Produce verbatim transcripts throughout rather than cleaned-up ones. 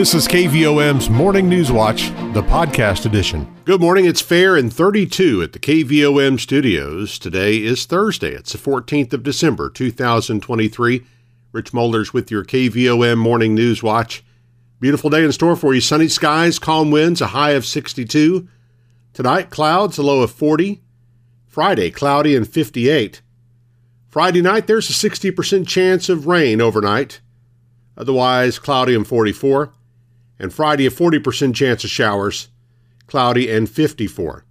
This is K V O M's Morning News Watch, the podcast edition. Good morning. It's Fair and thirty-two at the K V O M studios. Today is Thursday. It's the fourteenth of December, two thousand twenty-three. Rich Molders with your K V O M Morning News Watch. Beautiful day in store for you. Sunny skies, calm winds, a high of sixty-two. Tonight, clouds, a low of forty. Friday, cloudy and fifty-eight. Friday night, there's a sixty percent chance of rain overnight. Otherwise, cloudy and forty-four. And Friday, a forty percent chance of showers, cloudy and fifty-four.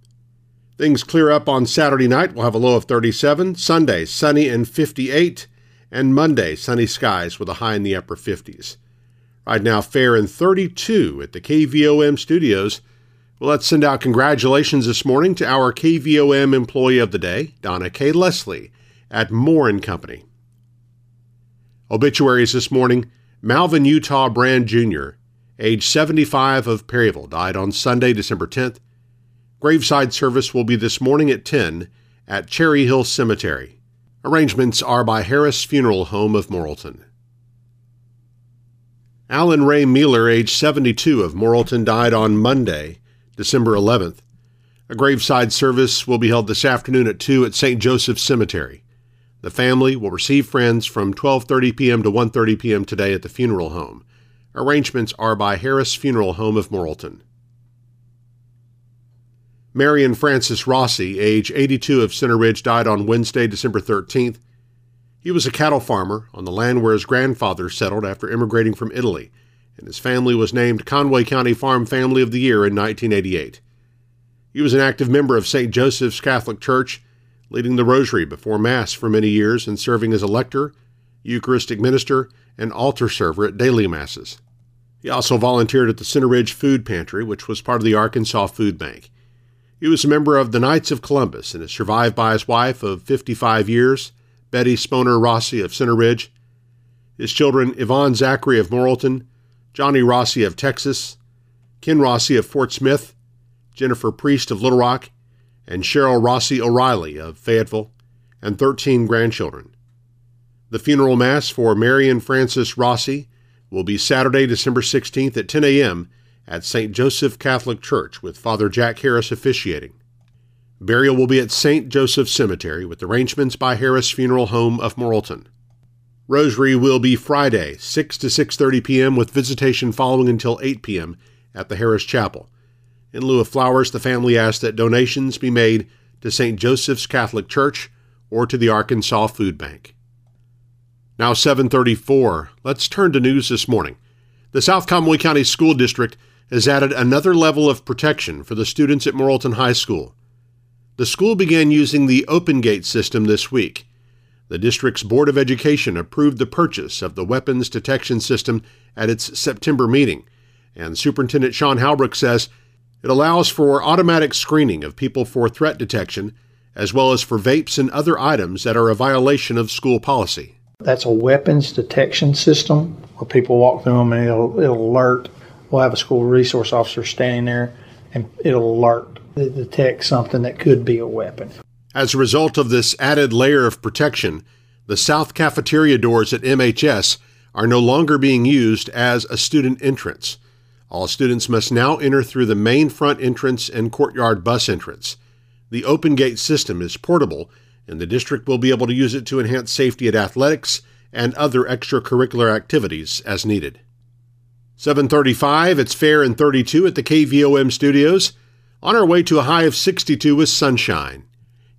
Things clear up on Saturday night. We'll have a low of thirty-seven. Sunday, sunny and fifty-eight. And Monday, sunny skies with a high in the upper fifties. Right now, Fair and thirty-two at the K V O M studios. Well, let's send out congratulations this morning to our K V O M employee of the day, Donna K. Leslie at Moore and Company. Obituaries this morning, Malvin Utah Brand Junior, age seventy-five, of Perryville, died on Sunday, December tenth. Graveside service will be this morning at ten at Cherry Hill Cemetery. Arrangements are by Harris Funeral Home of Morrilton. Alan Ray Mueller, age seventy-two, of Morrilton, died on Monday, December eleventh. A graveside service will be held this afternoon at two at Saint Joseph Cemetery. The family will receive friends from twelve thirty p.m. to one thirty p.m. today at the funeral home. Arrangements are by Harris Funeral Home of Morrilton. Marion Francis Rossi, age eighty-two, of Center Ridge, died on Wednesday, December thirteenth. He was a cattle farmer on the land where his grandfather settled after immigrating from Italy, and his family was named Conway County Farm Family of the Year in nineteen eighty-eight. He was an active member of Saint Joseph's Catholic Church, leading the rosary before Mass for many years and serving as a lector, Eucharistic minister, and altar server at daily Masses. He also volunteered at the Center Ridge Food Pantry, which was part of the Arkansas Food Bank. He was a member of the Knights of Columbus and is survived by his wife of fifty-five years, Betty Sponer Rossi of Center Ridge, his children Yvonne Zachary of Morrilton, Johnny Rossi of Texas, Ken Rossi of Fort Smith, Jennifer Priest of Little Rock, and Cheryl Rossi O'Reilly of Fayetteville, and thirteen grandchildren. The funeral mass for Marion Francis Rossi will be Saturday, December sixteenth at ten a.m. at Saint Joseph Catholic Church with Father Jack Harris officiating. Burial will be at Saint Joseph Cemetery with arrangements by Harris Funeral Home of Morrilton. Rosary will be Friday, six to six thirty p.m. with visitation following until eight p.m. at the Harris Chapel. In lieu of flowers, the family asks that donations be made to Saint Joseph's Catholic Church or to the Arkansas Food Bank. Now seven thirty-four, let's turn to news this morning. The South Conway County School District has added another level of protection for the students at Morrilton High School. The school began using the Opengate system this week. The district's Board of Education approved the purchase of the weapons detection system at its September meeting, and Superintendent Sean Halbrook says it allows for automatic screening of people for threat detection, as well as for vapes and other items that are a violation of school policy. That's a weapons detection system where people walk through them and it'll, it'll alert. We'll have a school resource officer standing there and it'll alert, it detects something that could be a weapon. As a result of this added layer of protection, the South Cafeteria doors at M H S are no longer being used as a student entrance. All students must now enter through the main front entrance and courtyard bus entrance. The Opengate system is portable, and the district will be able to use it to enhance safety at athletics and other extracurricular activities as needed. seven thirty-five, it's Fair and thirty-two at the K V O M studios. On our way to a high of sixty-two with sunshine.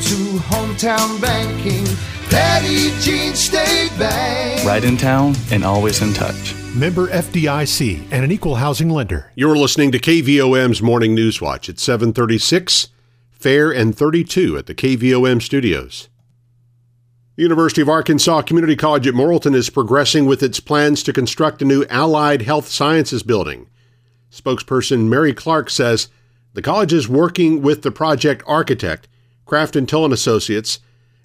to hometown banking. Petit Jean State Bank. Right in town and always in touch. Member F D I C and an equal housing lender. You're listening to K V O M's Morning News Watch at seven thirty-six, Fair and thirty-two at the K V O M studios. The University of Arkansas Community College at Morrilton is progressing with its plans to construct a new Allied Health Sciences building. Spokesperson Mary Clark says The college is working with the project architect, Kraft and Tallen Associates,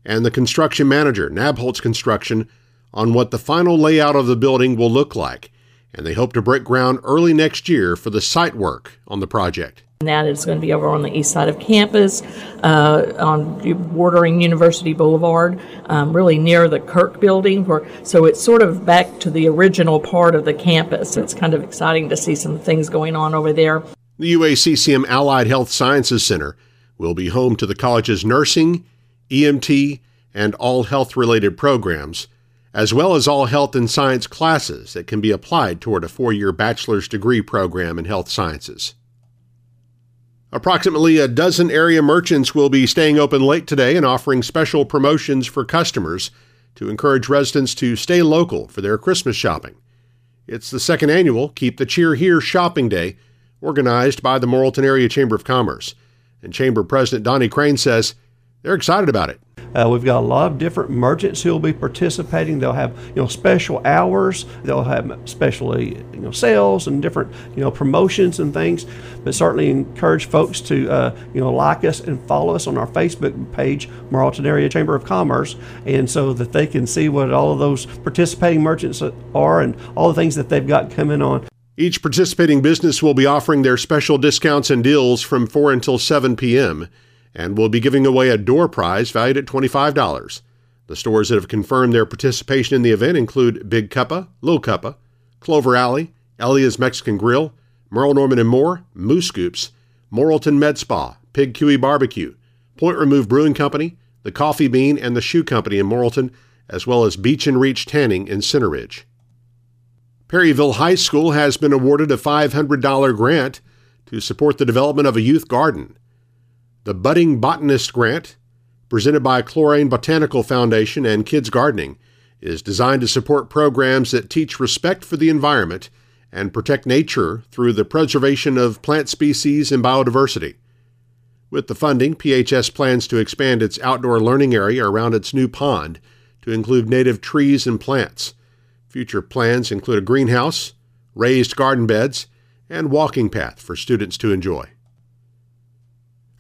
and the construction manager, Nabholz Construction, on what the final layout of the building will look like, and they hope to break ground early next year for the site work on the project. That is going to be over on the east side of campus, uh, on bordering University Boulevard, um, really near the Kirk building. Where, so it's sort of back to the original part of the campus. It's kind of exciting to see some things going on over there. The U A C C M Allied Health Sciences Center will be home to the college's nursing, E M T, and all health-related programs, as well as all health and science classes that can be applied toward a four-year bachelor's degree program in health sciences. Approximately a dozen area merchants will be staying open late today and offering special promotions for customers to encourage residents to stay local for their Christmas shopping. It's the second annual Keep the Cheer Here Shopping Day, organized by the Morrilton Area Chamber of Commerce. And Chamber President Donnie Crane says they're excited about it. Uh, we've got a lot of different merchants who will be participating. They'll have, you know, special hours. They'll have specially, you know, sales and different, you know, promotions and things. But certainly encourage folks to, uh, you know, like us and follow us on our Facebook page, Morrilton Area Chamber of Commerce, and so that they can see what all of those participating merchants are and all the things that they've got coming on. Each participating business will be offering their special discounts and deals from four until seven p.m., and will be giving away a door prize valued at twenty-five dollars. The stores that have confirmed their participation in the event include Big Cuppa, Little Cuppa, Clover Alley, Elia's Mexican Grill, Merle Norman and Moore, Moose Scoops, Morrilton Med Spa, Pig Cuey Barbecue, Point Remove Brewing Company, The Coffee Bean, and The Shoe Company in Morrilton, as well as Beach and Reach Tanning in Center Ridge. Perryville High School has been awarded a five hundred dollars grant to support the development of a youth garden. The Budding Botanist Grant, presented by Chlorine Botanical Foundation and Kids Gardening, is designed to support programs that teach respect for the environment and protect nature through the preservation of plant species and biodiversity. With the funding, P H S plans to expand its outdoor learning area around its new pond to include native trees and plants. Future plans include a greenhouse, raised garden beds, and walking path for students to enjoy.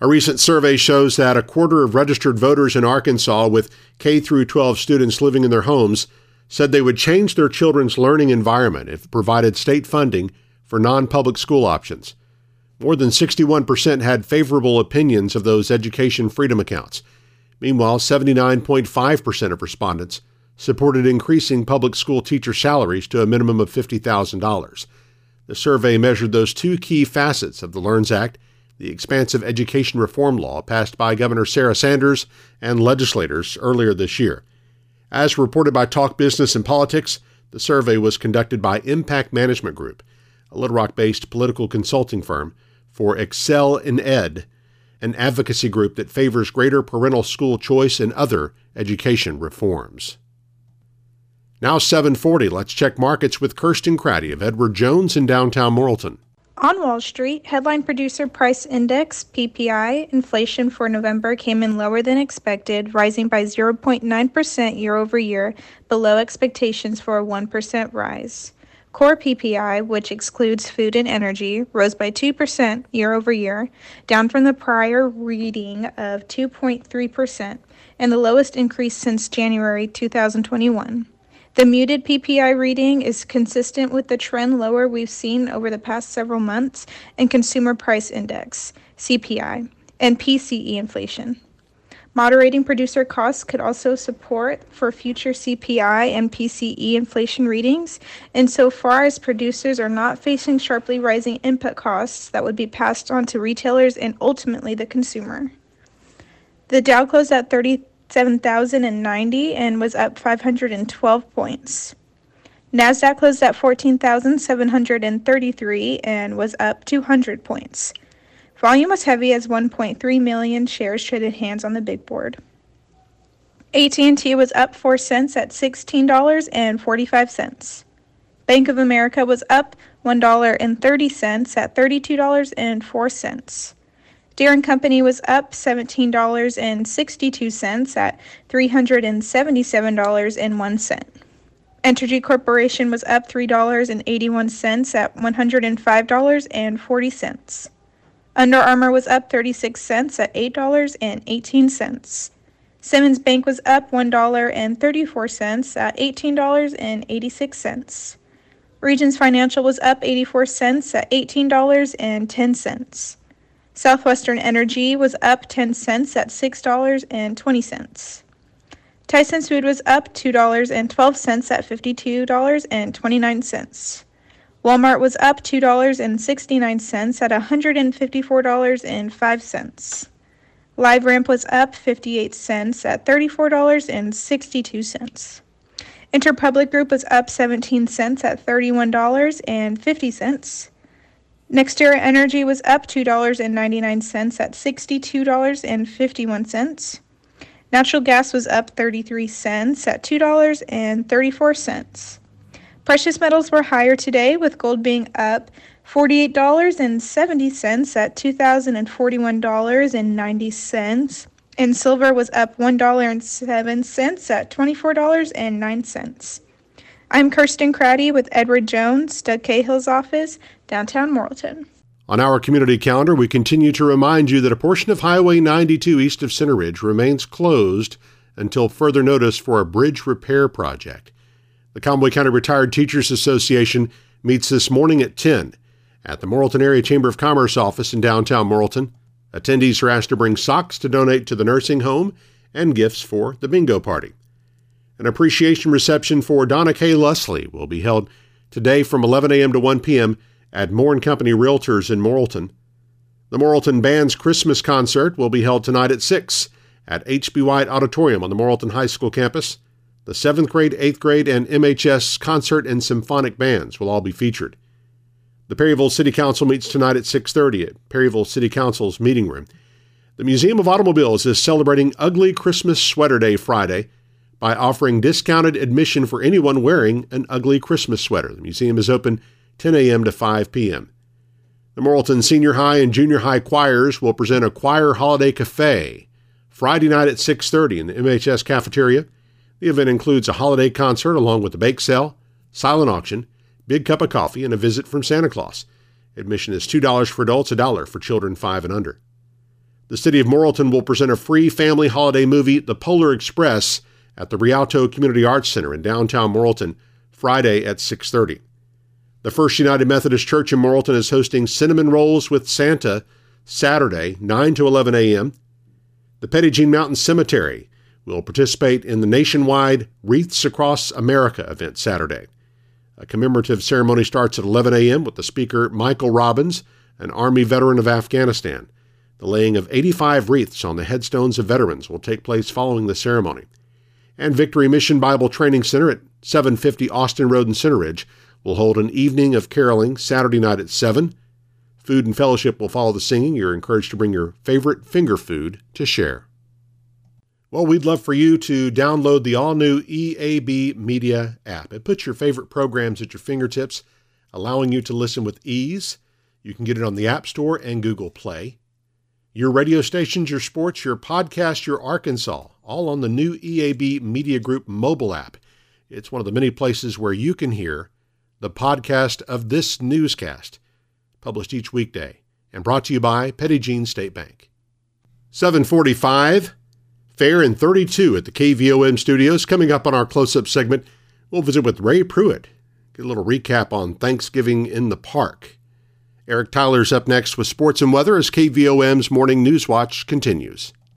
A recent survey shows that a quarter of registered voters in Arkansas with K through twelve students living in their homes said they would change their children's learning environment if provided state funding for non-public school options. More than sixty-one percent had favorable opinions of those education freedom accounts. Meanwhile, seventy-nine point five percent of respondents supported increasing public school teacher salaries to a minimum of fifty thousand dollars. The survey measured those two key facets of the LEARNS Act, the expansive education reform law passed by Governor Sarah Sanders and legislators earlier this year. As reported by Talk Business and Politics, the survey was conducted by Impact Management Group, a Little Rock-based political consulting firm, for Excel in Ed, an advocacy group that favors greater parental school choice and other education reforms. Now seven forty, let's check markets with Kirsten Kratty of Edward Jones in downtown Morrilton. On Wall Street, headline producer price index, P P I, inflation for November came in lower than expected, rising by zero point nine percent year over year, below expectations for a one percent rise. Core P P I, which excludes food and energy, rose by two percent year over year, down from the prior reading of two point three percent, and the lowest increase since January two thousand twenty-one. The muted P P I reading is consistent with the trend lower we've seen over the past several months in Consumer Price Index, C P I, and P C E inflation. Moderating producer costs could also support for future C P I and P C E inflation readings, insofar as producers are not facing sharply rising input costs that would be passed on to retailers and ultimately the consumer. The Dow closed at thirty-three thousand seven thousand ninety and was up five hundred twelve points. NASDAQ closed at fourteen thousand seven hundred thirty-three and was up two hundred points. Volume was heavy as one point three million shares traded hands on the big board. A T and T was up four cents at sixteen dollars and forty-five cents. Bank of America was up one dollar and thirty cents at thirty-two dollars and four cents. Deere and Company was up seventeen dollars and sixty-two cents at three hundred seventy-seven dollars and one cent. Entergy Corporation was up three dollars and eighty-one cents at one hundred five dollars and forty cents. Under Armour was up thirty-six cents at eight dollars and eighteen cents. Simmons Bank was up one dollar and thirty-four cents at eighteen dollars and eighty-six cents. Regions Financial was up eighty-four cents at eighteen dollars and ten cents. Southwestern Energy was up ten cents at six dollars and twenty cents. Tyson's Food was up two dollars and twelve cents at fifty-two dollars and twenty-nine cents. Walmart was up two dollars and sixty-nine cents at one hundred fifty-four dollars and five cents. Live Ramp was up fifty-eight cents at thirty-four dollars and sixty-two cents. Interpublic Group was up seventeen cents at thirty-one dollars and fifty cents. NextEra Energy was up two dollars and ninety-nine cents at sixty-two dollars and fifty-one cents. Natural Gas was up thirty-three cents at two dollars and thirty-four cents. Precious metals were higher today, with gold being up forty-eight dollars and seventy cents at two thousand forty-one dollars and ninety cents, and silver was up one dollar and seven cents at twenty-four dollars and nine cents. I'm Kirsten Kratty with Edward Jones, Doug Cahill's office, downtown Morrilton. On our community calendar, we continue to remind you that a portion of Highway ninety-two east of Center Ridge remains closed until further notice for a bridge repair project. The Conway County Retired Teachers Association meets this morning at ten at the Morrilton Area Chamber of Commerce office in downtown Morrilton. Attendees are asked to bring socks to donate to the nursing home and gifts for the bingo party. An appreciation reception for Donna K. Lusley will be held today from eleven a.m. to one p.m. at Moore and Company Realtors in Morrilton. The Morrilton Band's Christmas concert will be held tonight at six at H B. White Auditorium on the Morrilton High School campus. The seventh grade, eighth grade, and M H S concert and symphonic bands will all be featured. The Perryville City Council meets tonight at six thirty at Perryville City Council's meeting room. The Museum of Automobiles is celebrating Ugly Christmas Sweater Day Friday by offering discounted admission for anyone wearing an ugly Christmas sweater. The museum is open ten a.m. to five p.m. The Morrilton Senior High and Junior High choirs will present a choir holiday cafe Friday night at six thirty in the M H S cafeteria. The event includes a holiday concert along with a bake sale, silent auction, big cup of coffee, and a visit from Santa Claus. Admission is two dollars for adults, one dollar for children five and under. The City of Morrilton will present a free family holiday movie, The Polar Express, at the Rialto Community Arts Center in downtown Morrilton, Friday at six thirty. The First United Methodist Church in Morrilton is hosting Cinnamon Rolls with Santa, Saturday, nine to eleven a.m. The Petit Jean Mountain Cemetery will participate in the nationwide Wreaths Across America event Saturday. A commemorative ceremony starts at eleven a.m. with the speaker Michael Robbins, an Army veteran of Afghanistan. The laying of eighty-five wreaths on the headstones of veterans will take place following the ceremony. And Victory Mission Bible Training Center at seven fifty Austin Road in Center Ridge will hold an evening of caroling Saturday night at seven. Food and fellowship will follow the singing. You're encouraged to bring your favorite finger food to share. Well, we'd love for you to download the all-new E A B Media app. It puts your favorite programs at your fingertips, allowing you to listen with ease. You can get it on the App Store and Google Play. Your radio stations, your sports, your podcast, your Arkansas, all on the new E A B Media Group mobile app. It's one of the many places where you can hear the podcast of this newscast, published each weekday, and brought to you by Petit Jean State Bank. seven forty-five... Fair and thirty-two at the K V O M studios. Coming up on our close-up segment, we'll visit with Ray Pruitt, get a little recap on Thanksgiving in the Park. Eric Tyler's up next with sports and weather as K V O M's Morning News Watch continues.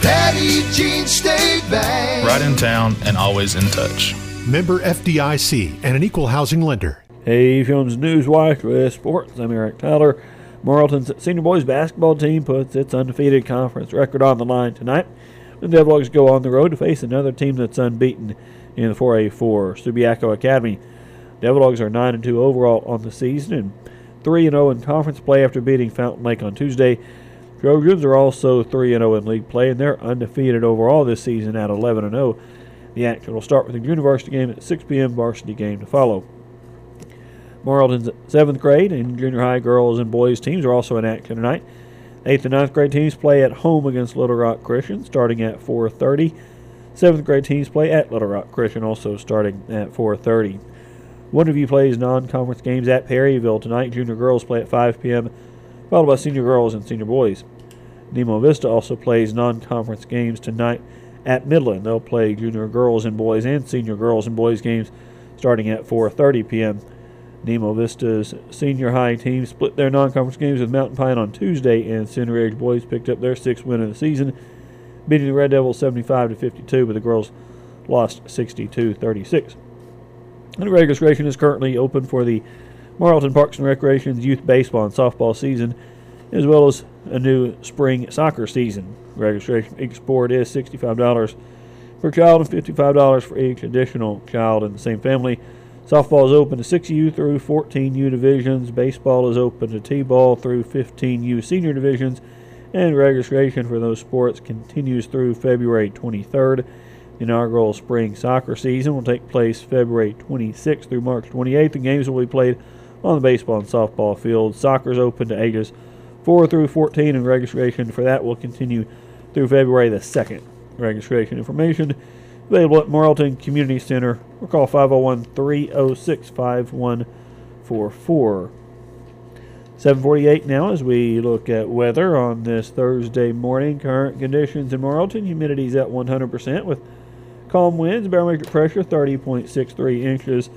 Petit Jean State Bank. Right in town and always in touch. Member F D I C and an equal housing lender. Hey, Films Newswatch with sports. I'm Eric Tyler. Morrilton's senior boys basketball team puts its undefeated conference record on the line tonight. The Devils go on the road to face another team that's unbeaten in the four A four, Subiaco Academy. Devil Dogs are nine and two overall on the season and three and oh in conference play after beating Fountain Lake on Tuesday. Trojans are also three and oh in league play, and they're undefeated overall this season at eleven and oh. The action will start with a junior varsity game at six p m, varsity game to follow. Marlton's seventh grade and junior high girls and boys teams are also in action tonight. eighth and ninth grade teams play at home against Little Rock Christian, starting at four thirty. seventh grade teams play at Little Rock Christian, also starting at four thirty. Wonder View plays non-conference games at Perryville tonight. Junior girls play at five p m, followed by senior girls and senior boys. Nemo Vista also plays non-conference games tonight at Midland. They'll play junior girls and boys and senior girls and boys games starting at four thirty p m Nemo Vista's senior high team split their non-conference games with Mountain Pine on Tuesday, and Center Ridge boys picked up their sixth win of the season, beating the Red Devils seventy-five to fifty-two, but the girls lost sixty-two thirty-six. And registration is currently open for the Marlton Parks and Recreation's youth baseball and softball season, as well as a new spring soccer season. Registration for each sport is sixty-five dollars per child and fifty-five dollars for each additional child in the same family. Softball is open to six U through fourteen U divisions. Baseball is open to T-ball through fifteen U senior divisions. And registration for those sports continues through February twenty-third. The inaugural spring soccer season will take place February twenty-sixth through March twenty-eighth. The games will be played on the baseball and softball field. Soccer is open to ages four through fourteen, and registration for that will continue through February the second. Registration information available at Marlton Community Center, or call five oh one, three oh six, five one four four. seven forty-eight now as we look at weather on this Thursday morning. Current conditions in Marlton, humidity is at one hundred percent with calm winds, barometric pressure thirty point six three inches.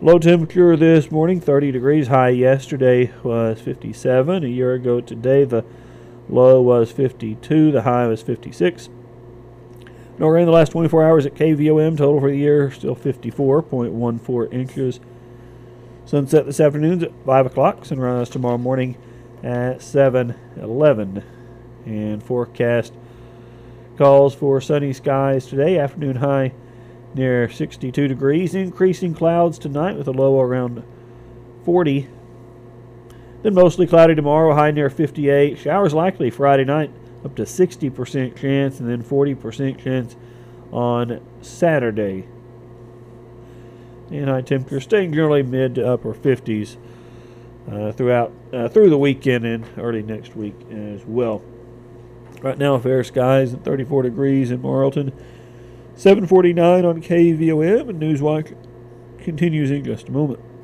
Low temperature this morning, thirty degrees. High yesterday was fifty-seven. A year ago today, the low was fifty-two. The high was fifty-six. No rain the last twenty-four hours at K V O M. Total for the year still fifty-four point one four inches. Sunset this afternoon at five o'clock. Sunrise tomorrow morning at seven eleven. And forecast calls for sunny skies today. Afternoon high near sixty-two degrees. Increasing clouds tonight with a low around forty. Then mostly cloudy tomorrow. High near fifty-eight. Showers likely Friday night. Up to sixty percent chance, and then forty percent chance on Saturday. And high temperature staying generally mid to upper fifties uh, throughout uh, through the weekend and early next week as well. Right now, fair skies and thirty-four degrees in Marlton. seven forty-nine on K V O M, and Newswatch continues in just a moment.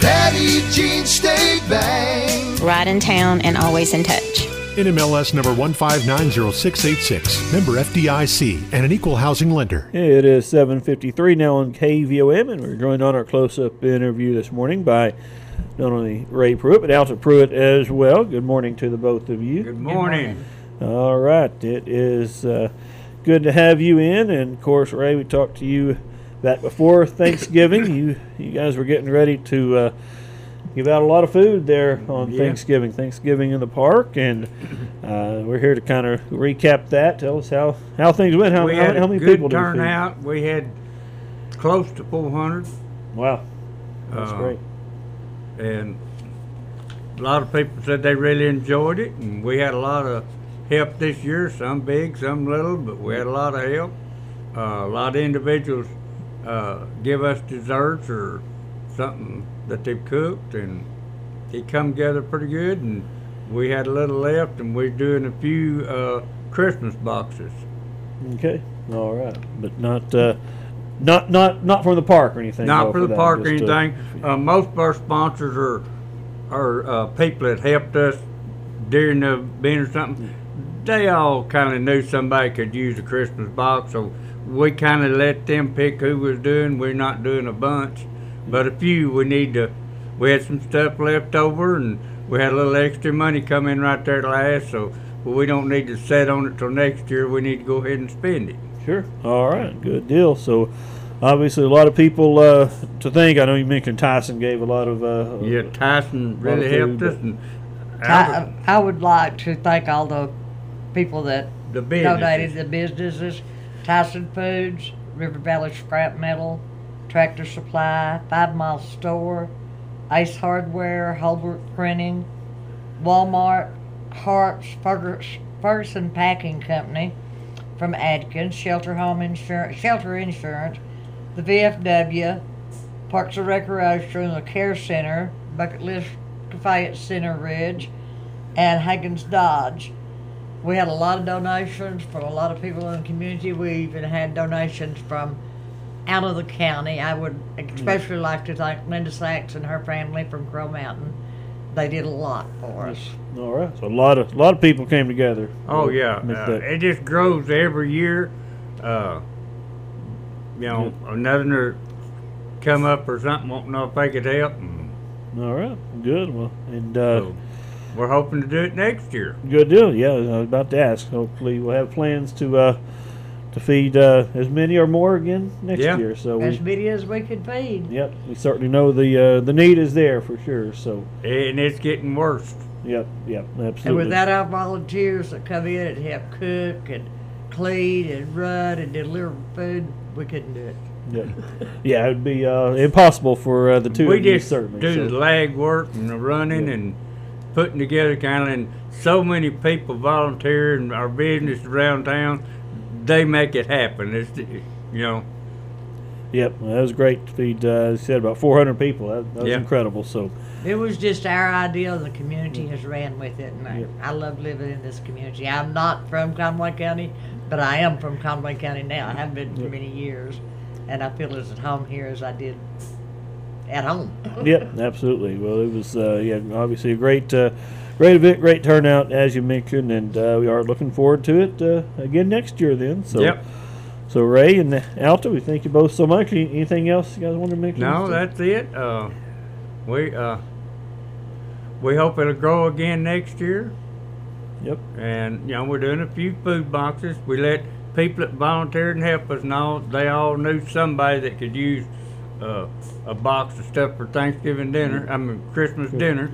Petit Jean State Bank. Right in town and always in touch. N M L S number one five nine oh six eight six. Member F D I C and an equal housing lender. It is seven fifty-three now on K V O M, and we're joined on our close-up interview this morning by not only Ray Pruitt, but Alta Pruitt as well. Good morning to the both of you. Good morning. Good morning. All right. It is uh, good to have you in, and, of course, Ray, we talked to you that before Thanksgiving, you, you guys were getting ready to uh, give out a lot of food there on yeah. Thanksgiving, Thanksgiving in the Park, and uh, we're here to kind of recap that. Tell us how, how things went, how, we how, how many people did we had a good turnout. We had close to four hundred. Wow, that's uh, great. And a lot of people said they really enjoyed it, and we had a lot of help this year, some big, some little, but we had a lot of help. Uh, a lot of individuals Uh, give us desserts or something that they've cooked, and it come together pretty good, and we had a little left, and we're doing a few uh, Christmas boxes. Okay, all right, but not uh, not not not from the park or anything. Not from the park or anything. Uh, most of our sponsors are are uh, people that helped us during the event or something. They all kind of knew somebody could use a Christmas box, so we kind of let them pick who was doing. We're not doing a bunch, but a few we need to. We had some stuff left over, and we had a little extra money come in right there at last, so well, we don't need to set on it till next year. We need to go ahead and spend it. Sure. All right. Good deal. So, obviously, a lot of people uh, to think. I know you mentioned Tyson gave a lot of. Uh, yeah, Tyson really helped us. And I, I would like to thank all the people that the donated, the businesses, Tyson Foods, River Valley Scrap Metal, Tractor Supply, Five Mile Store, Ace Hardware, Holbrook Printing, Walmart, Harps, Ferguson Packing Company from Adkins, Shelter Home Insurance, Shelter Insurance, the V F W, Parks and Recreation, the Care Center, Bucket List Fayette Center Ridge, and Higgins Dodge. We had a lot of donations from a lot of people in the community. We even had donations from out of the county. I would especially yeah. like to thank Linda Sachs and her family from Crow Mountain. They did a lot for us. All right, so a lot of a lot of people came together. Oh yeah, uh, it just grows every year. Uh, you know, yeah. another come up or something, won't know if they could help. All right, good. Well, and uh, so we're hoping to do it next year. Good deal. Yeah, I was about to ask. Hopefully, we'll have plans to uh, to feed uh, as many or more again next yeah. year. So as we, many as we could feed. Yep, we certainly know the uh, the need is there for sure. So and it's getting worse. Yep, yep, absolutely. And without our volunteers that come in and help cook and clean and run and deliver food, we couldn't do it. Yeah, yeah, it would be uh, impossible for uh, the two we of you certainly. We just do so. the lag work and the running yeah. and putting together kind of, and so many people volunteer and our business around town, they make it happen. It's, you know. Yep, well, that was great to feed. Uh, as you said, about four hundred people. That, that was yeah. incredible. So it was just our idea. The community has ran with it, and I, yeah. I love living in this community. I'm not from Conway County, but I am from Conway County now. I haven't been for yeah. many years. And I feel as at home here as I did at home. Yep, absolutely. Well, it was uh, yeah, obviously a great, uh, great event, great turnout as you mentioned, and uh, we are looking forward to it uh, again next year. Then, so yep. so Ray and Alta, we thank you both so much. Anything else you guys want to mention? No, that's it. Uh, we uh, we hope it'll grow again next year. Yep. And you know, we're doing a few food boxes. We let. People that volunteered and helped us and all, they all knew somebody that could use uh, a box of stuff for Thanksgiving dinner, mm-hmm. I mean Christmas yeah, dinner.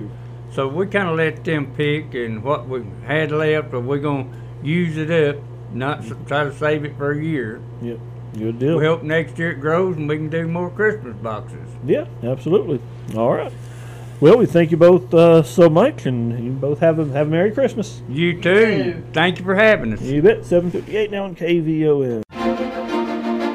So we kind of let them pick and what we had left, or we're going to use it up, not mm-hmm. s- try to save it for a year. Yep, good deal. We hope next year it grows and we can do more Christmas boxes. Yeah, absolutely. All right. Well, we thank you both uh, so much, and you both have a, have a Merry Christmas. You too. Thank you for having us. You bet. seven fifty-eight now on K V O M.